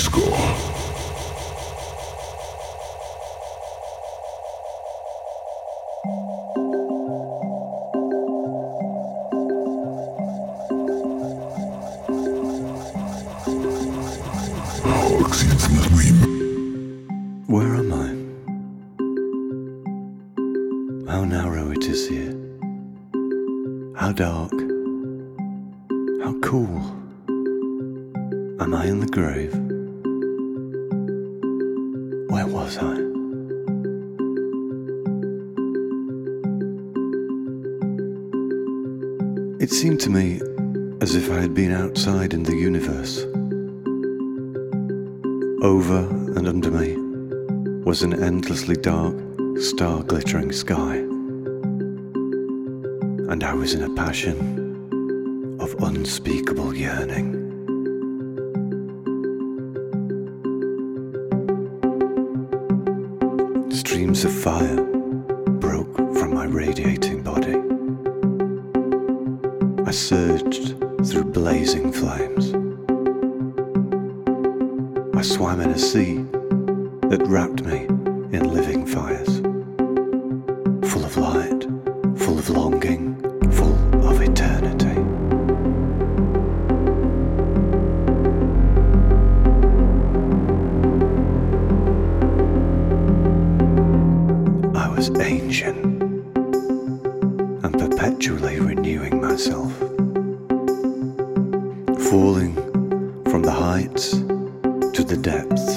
disco. Where am I? How narrow it is here. How dark. How cool. Am I in the grave? Where was I? It seemed to me as if I had been outside in the universe. Over and under me was an endlessly dark, star-glittering sky, and I was in a passion of unspeakable yearning. Streams of fire broke from my radiating body. I surged through blazing flames. I swam in a sea that wrapped me in living fires, full of light, full of longing, full of eternity. I was ancient and perpetually renewing myself, falling from the heights to the depths,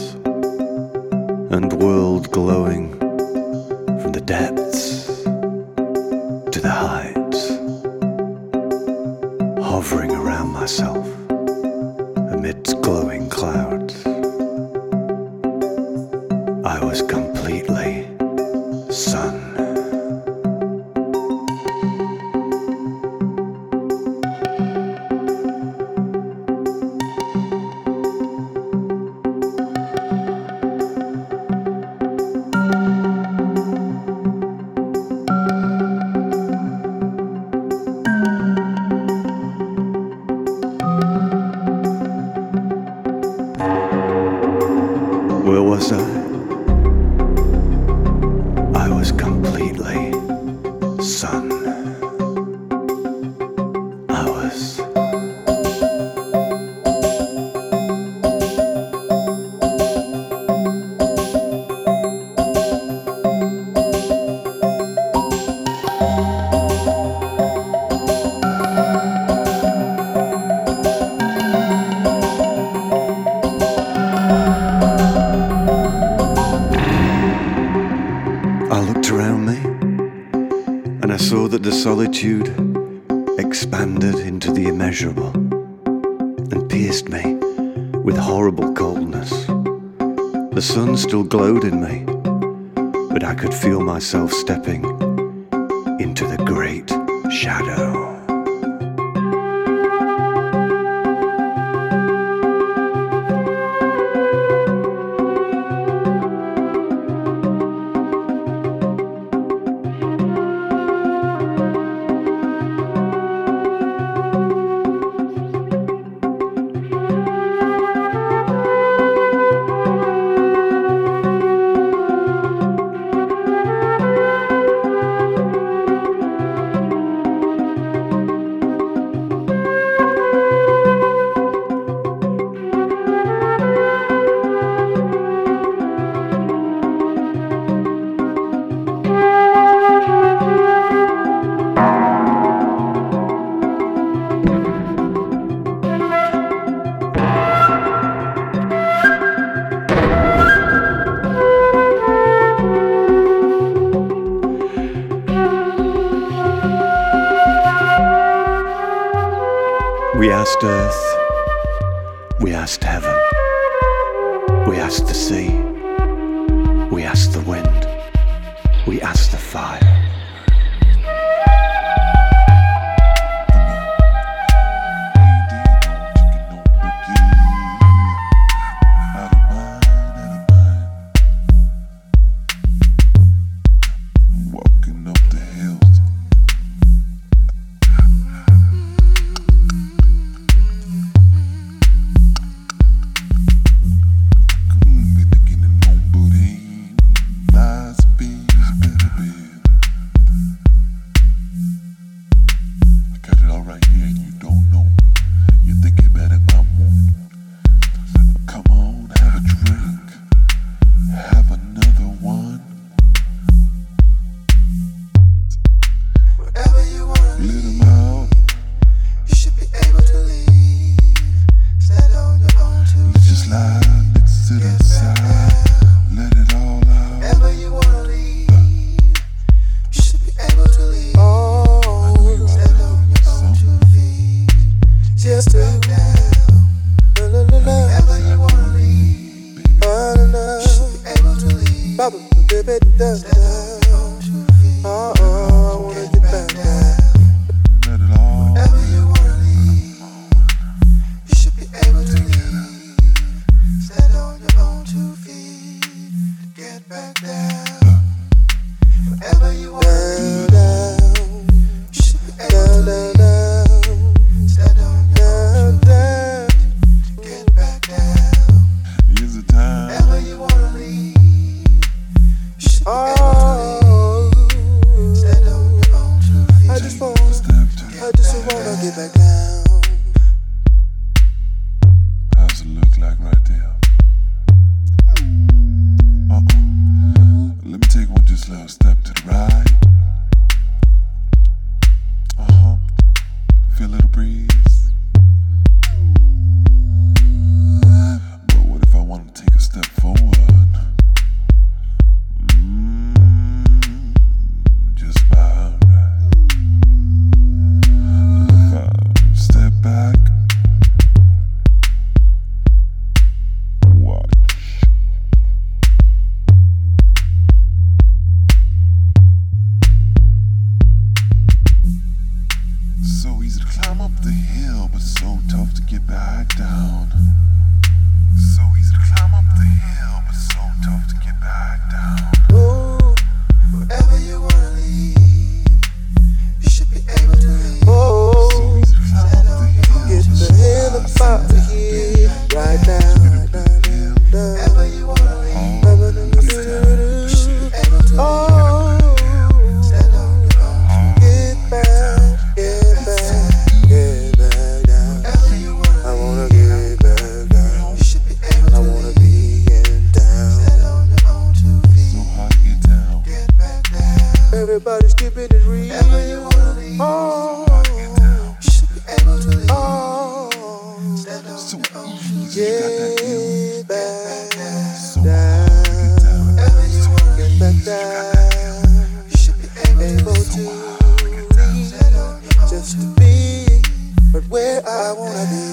and world glowing from the depths to the heights, hovering around myself amidst glowing clouds. I was completely sun. Where was I? I was completely sun. I was saw that the solitude expanded into the immeasurable and pierced me with horrible coldness. The sun still glowed in me, but I could feel myself stepping into the great shadow. We asked earth, we asked heaven, we asked the sea, we asked the wind, we asked the fire. dip it down. I wanna get back down. Whatever you wanna leave, you should be able to leave. Stand on your own two feet, get back down. Whatever you wanna leave, you should be able to leave. I get back down. How's it look like right there? Let me take one just little step to the right. Feel a little breeze. But what if I want to take a step forward? Everybody's keeping it real. Whenever you wanna leave, you should be able to leave. Stand on so your own feet. Get back down. Whenever you wanna leave, you should be able to leave. Just to be, but where I wanna be.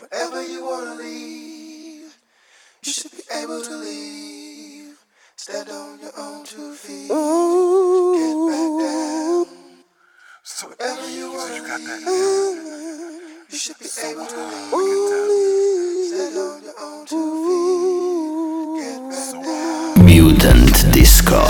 Whenever you wanna leave, you should be able to leave. Stand on your own two feet. Get back down. So whatever you want, you got that. You should be able to leave. Stand on your own two feet. Get back down. Mutant Disco.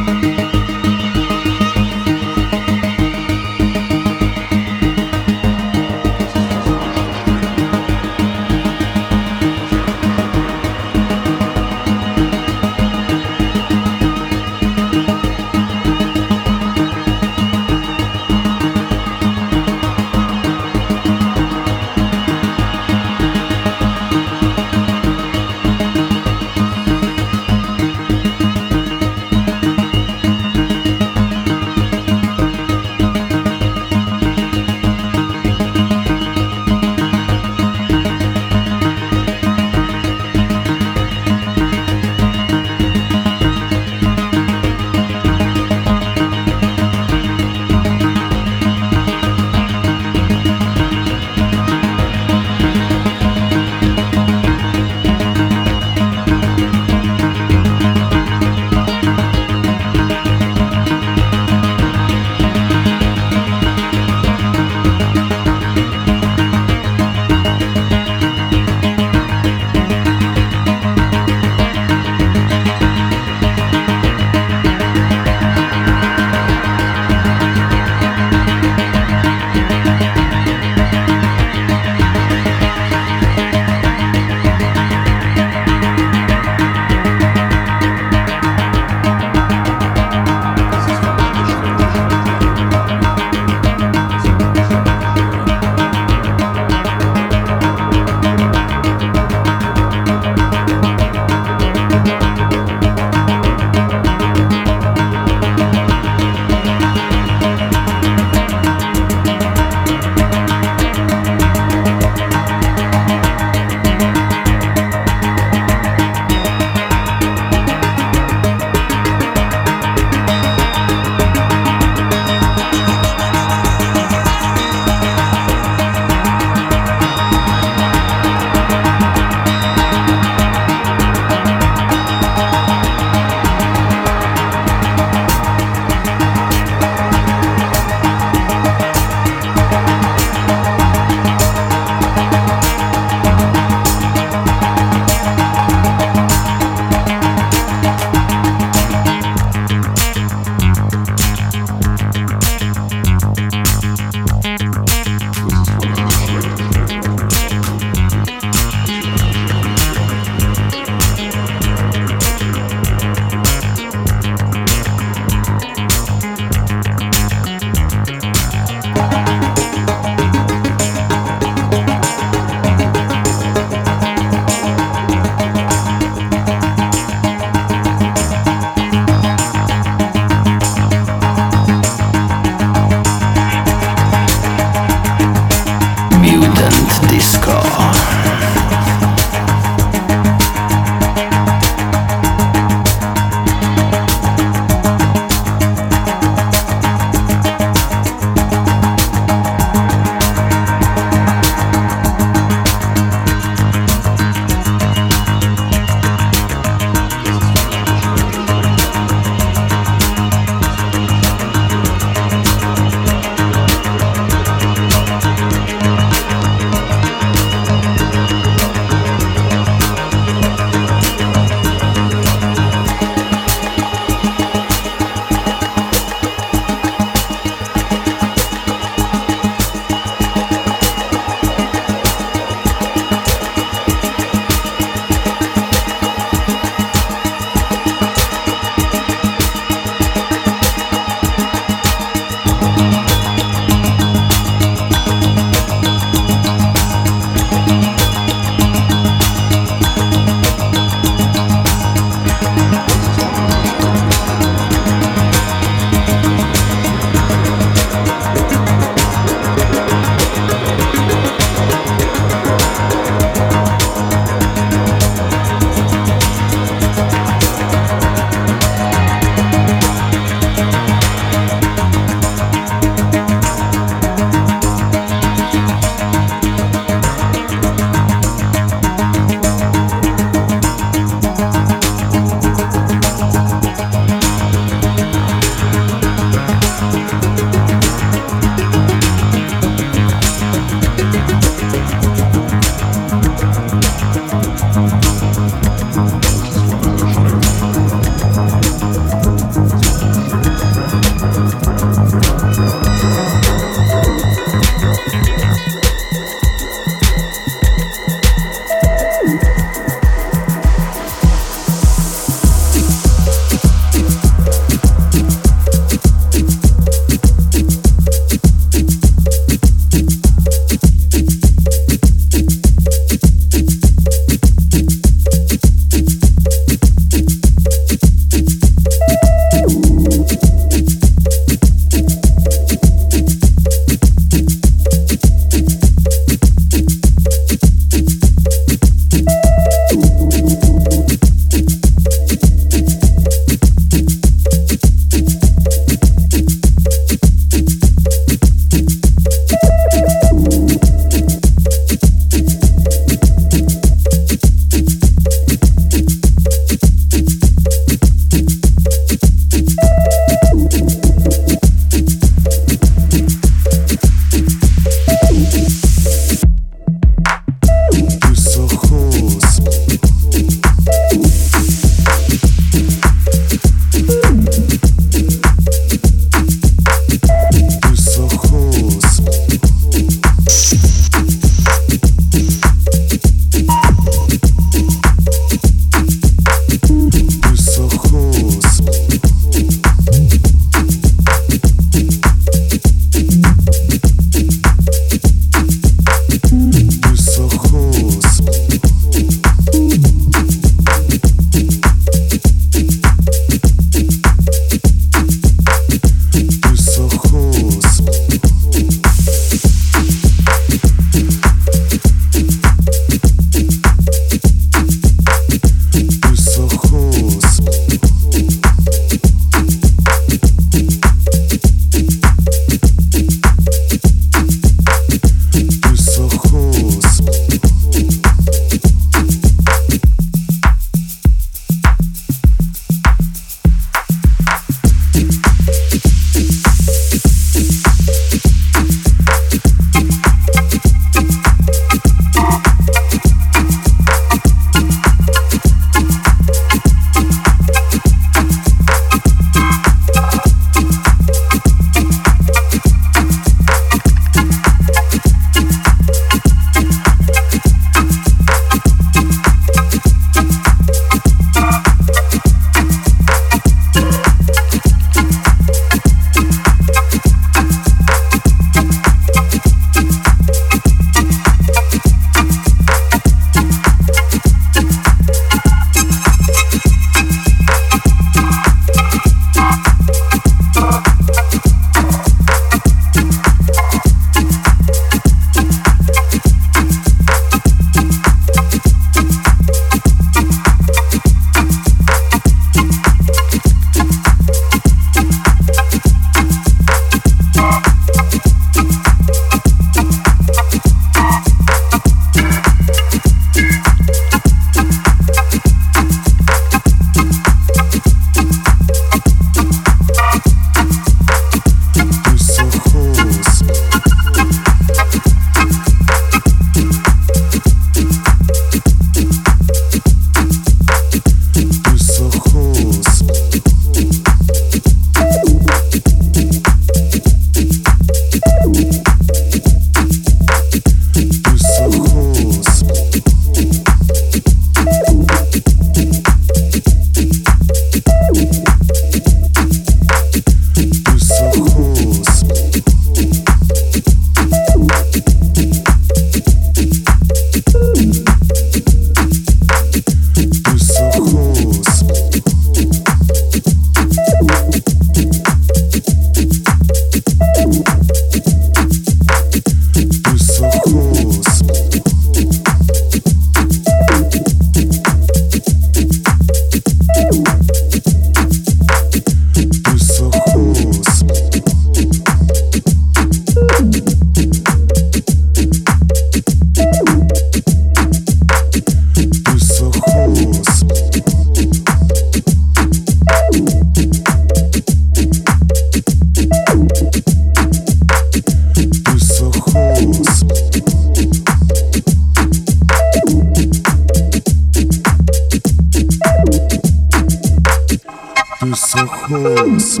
House.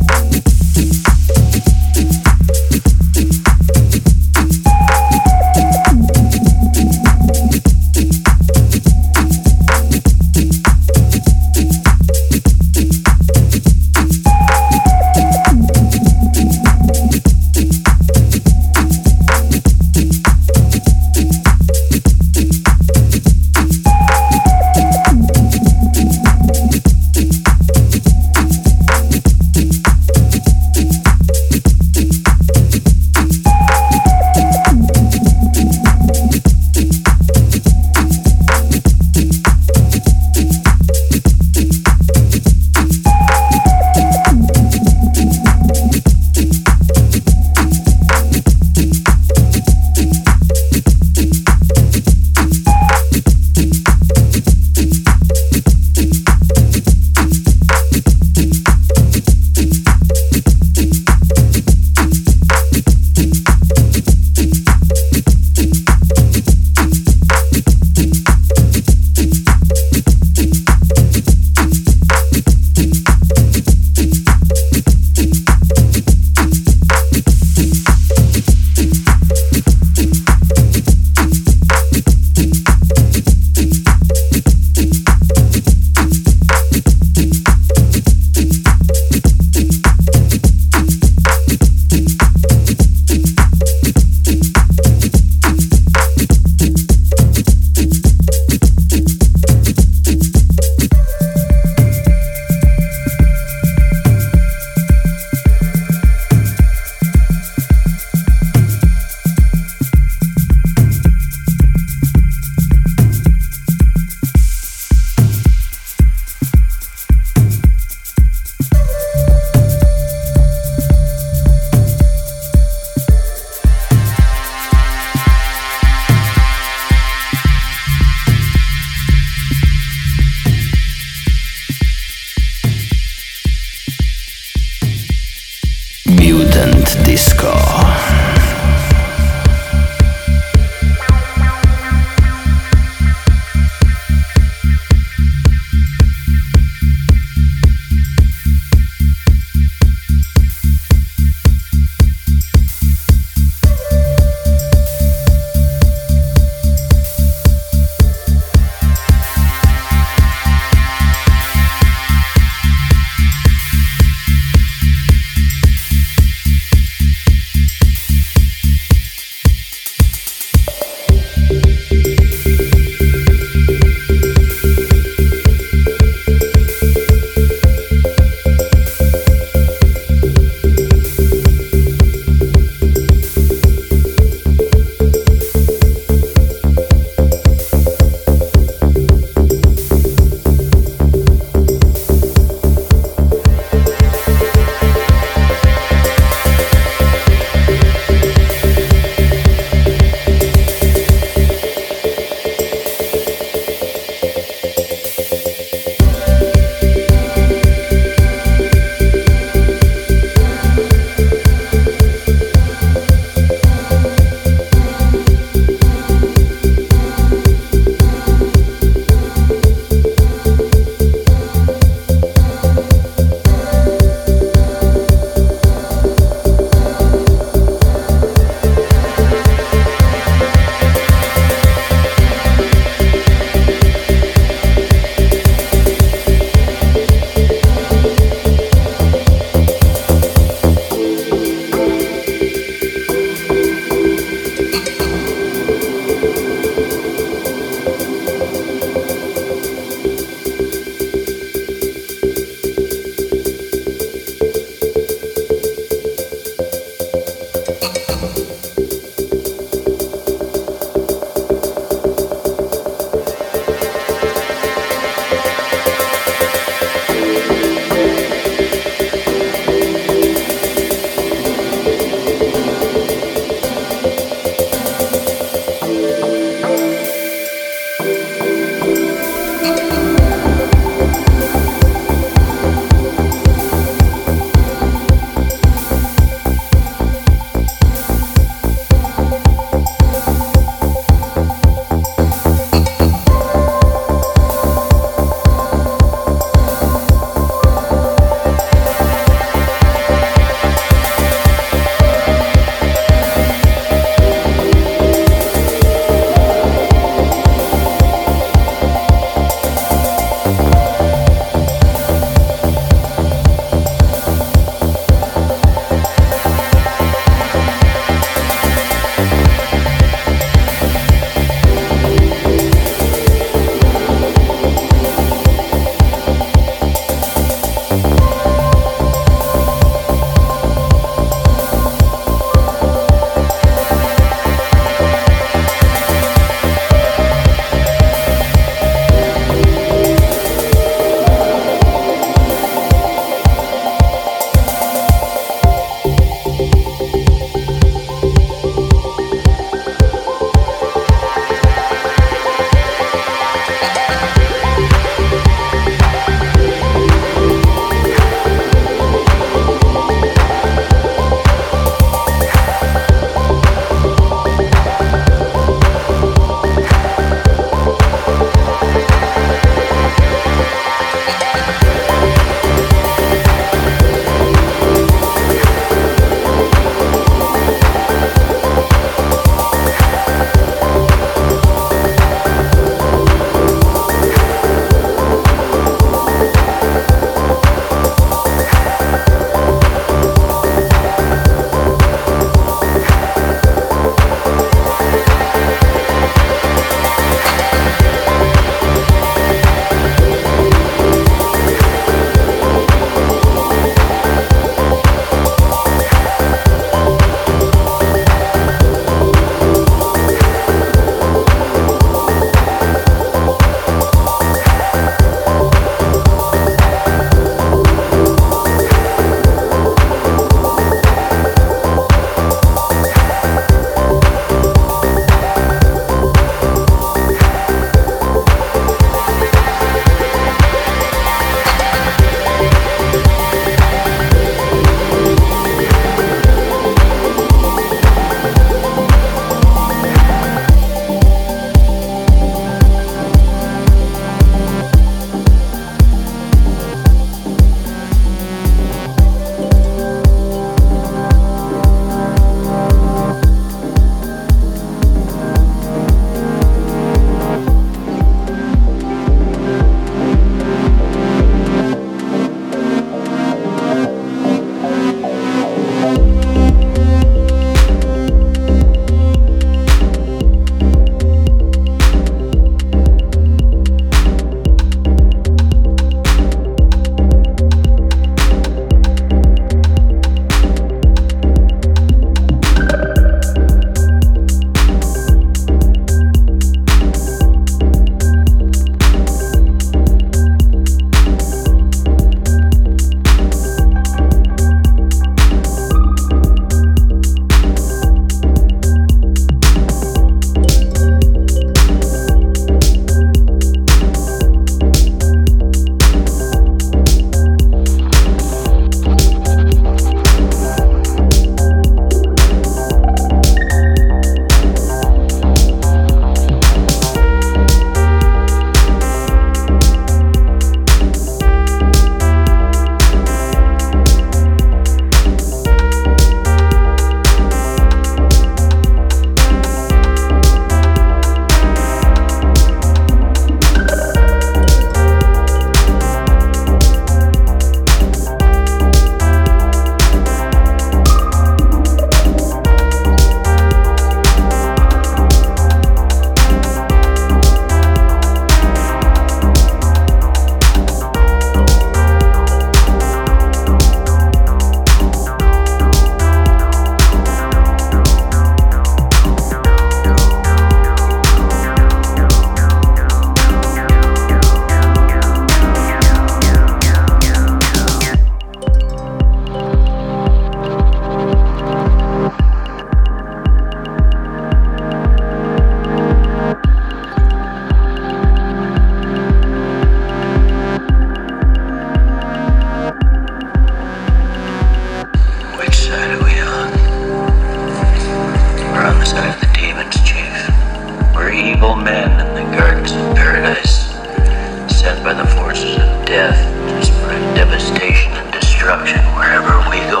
by the forces of death to spread devastation and destruction wherever we go.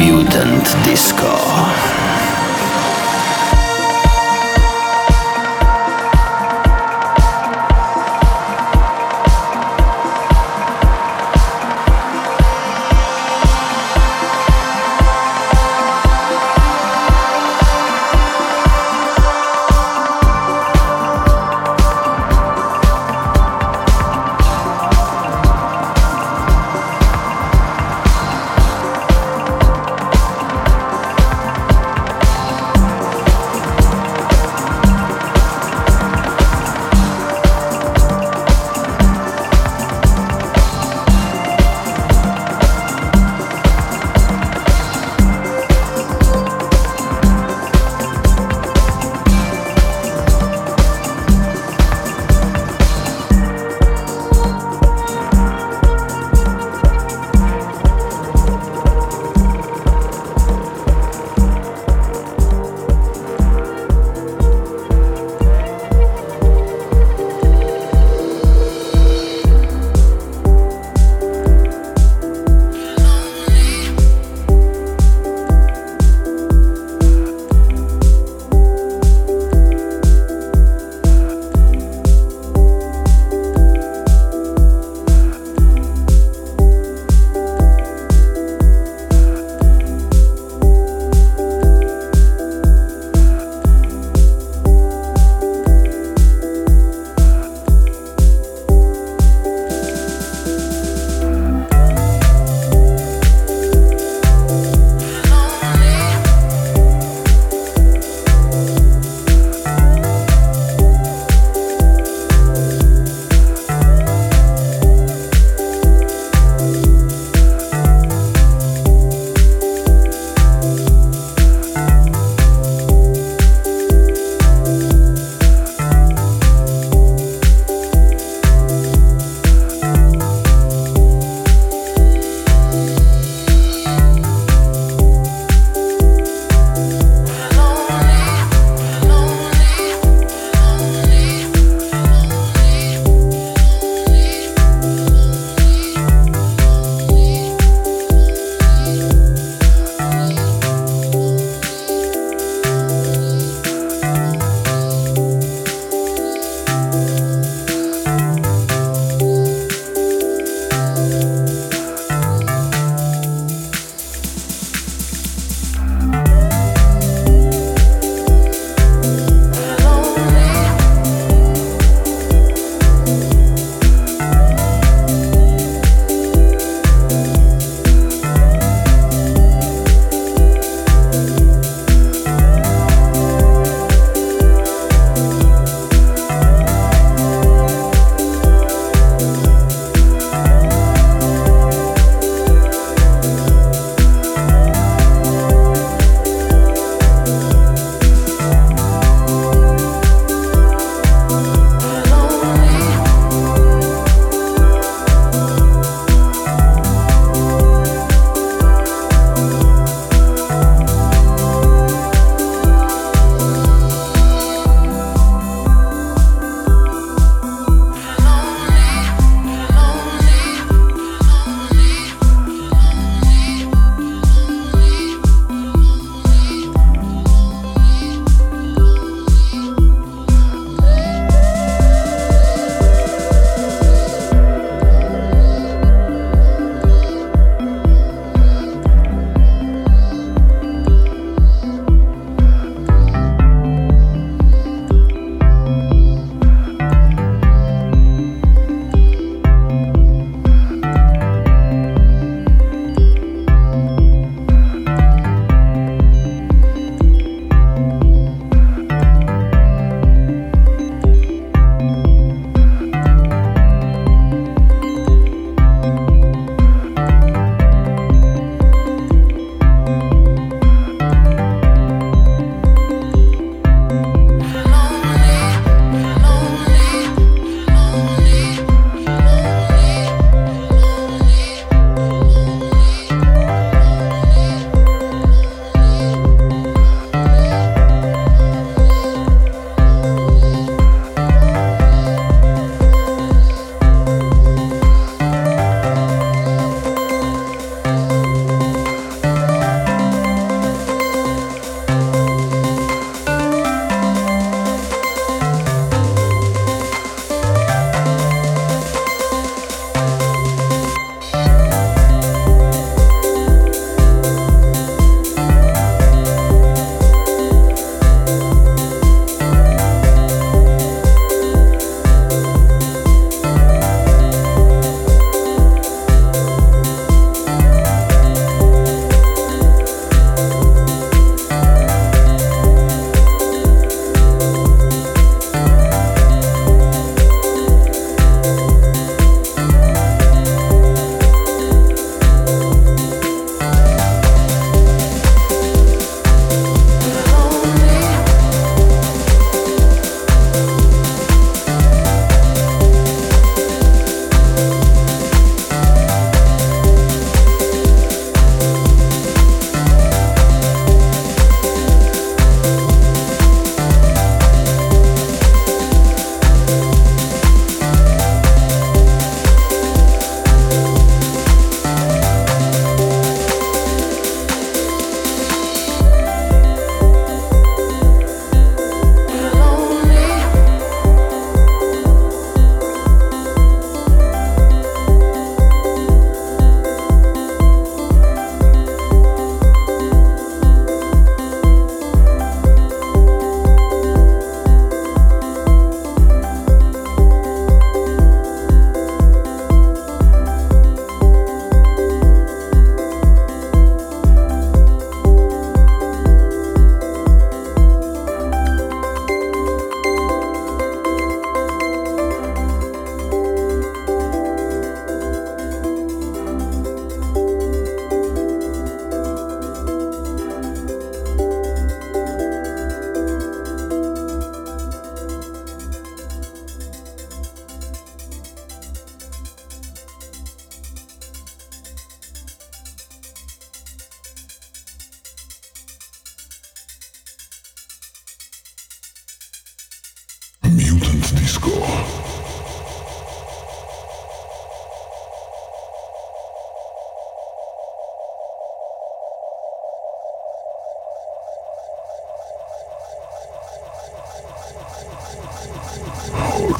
Mutant Disco.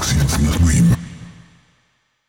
Galaxy in the dream.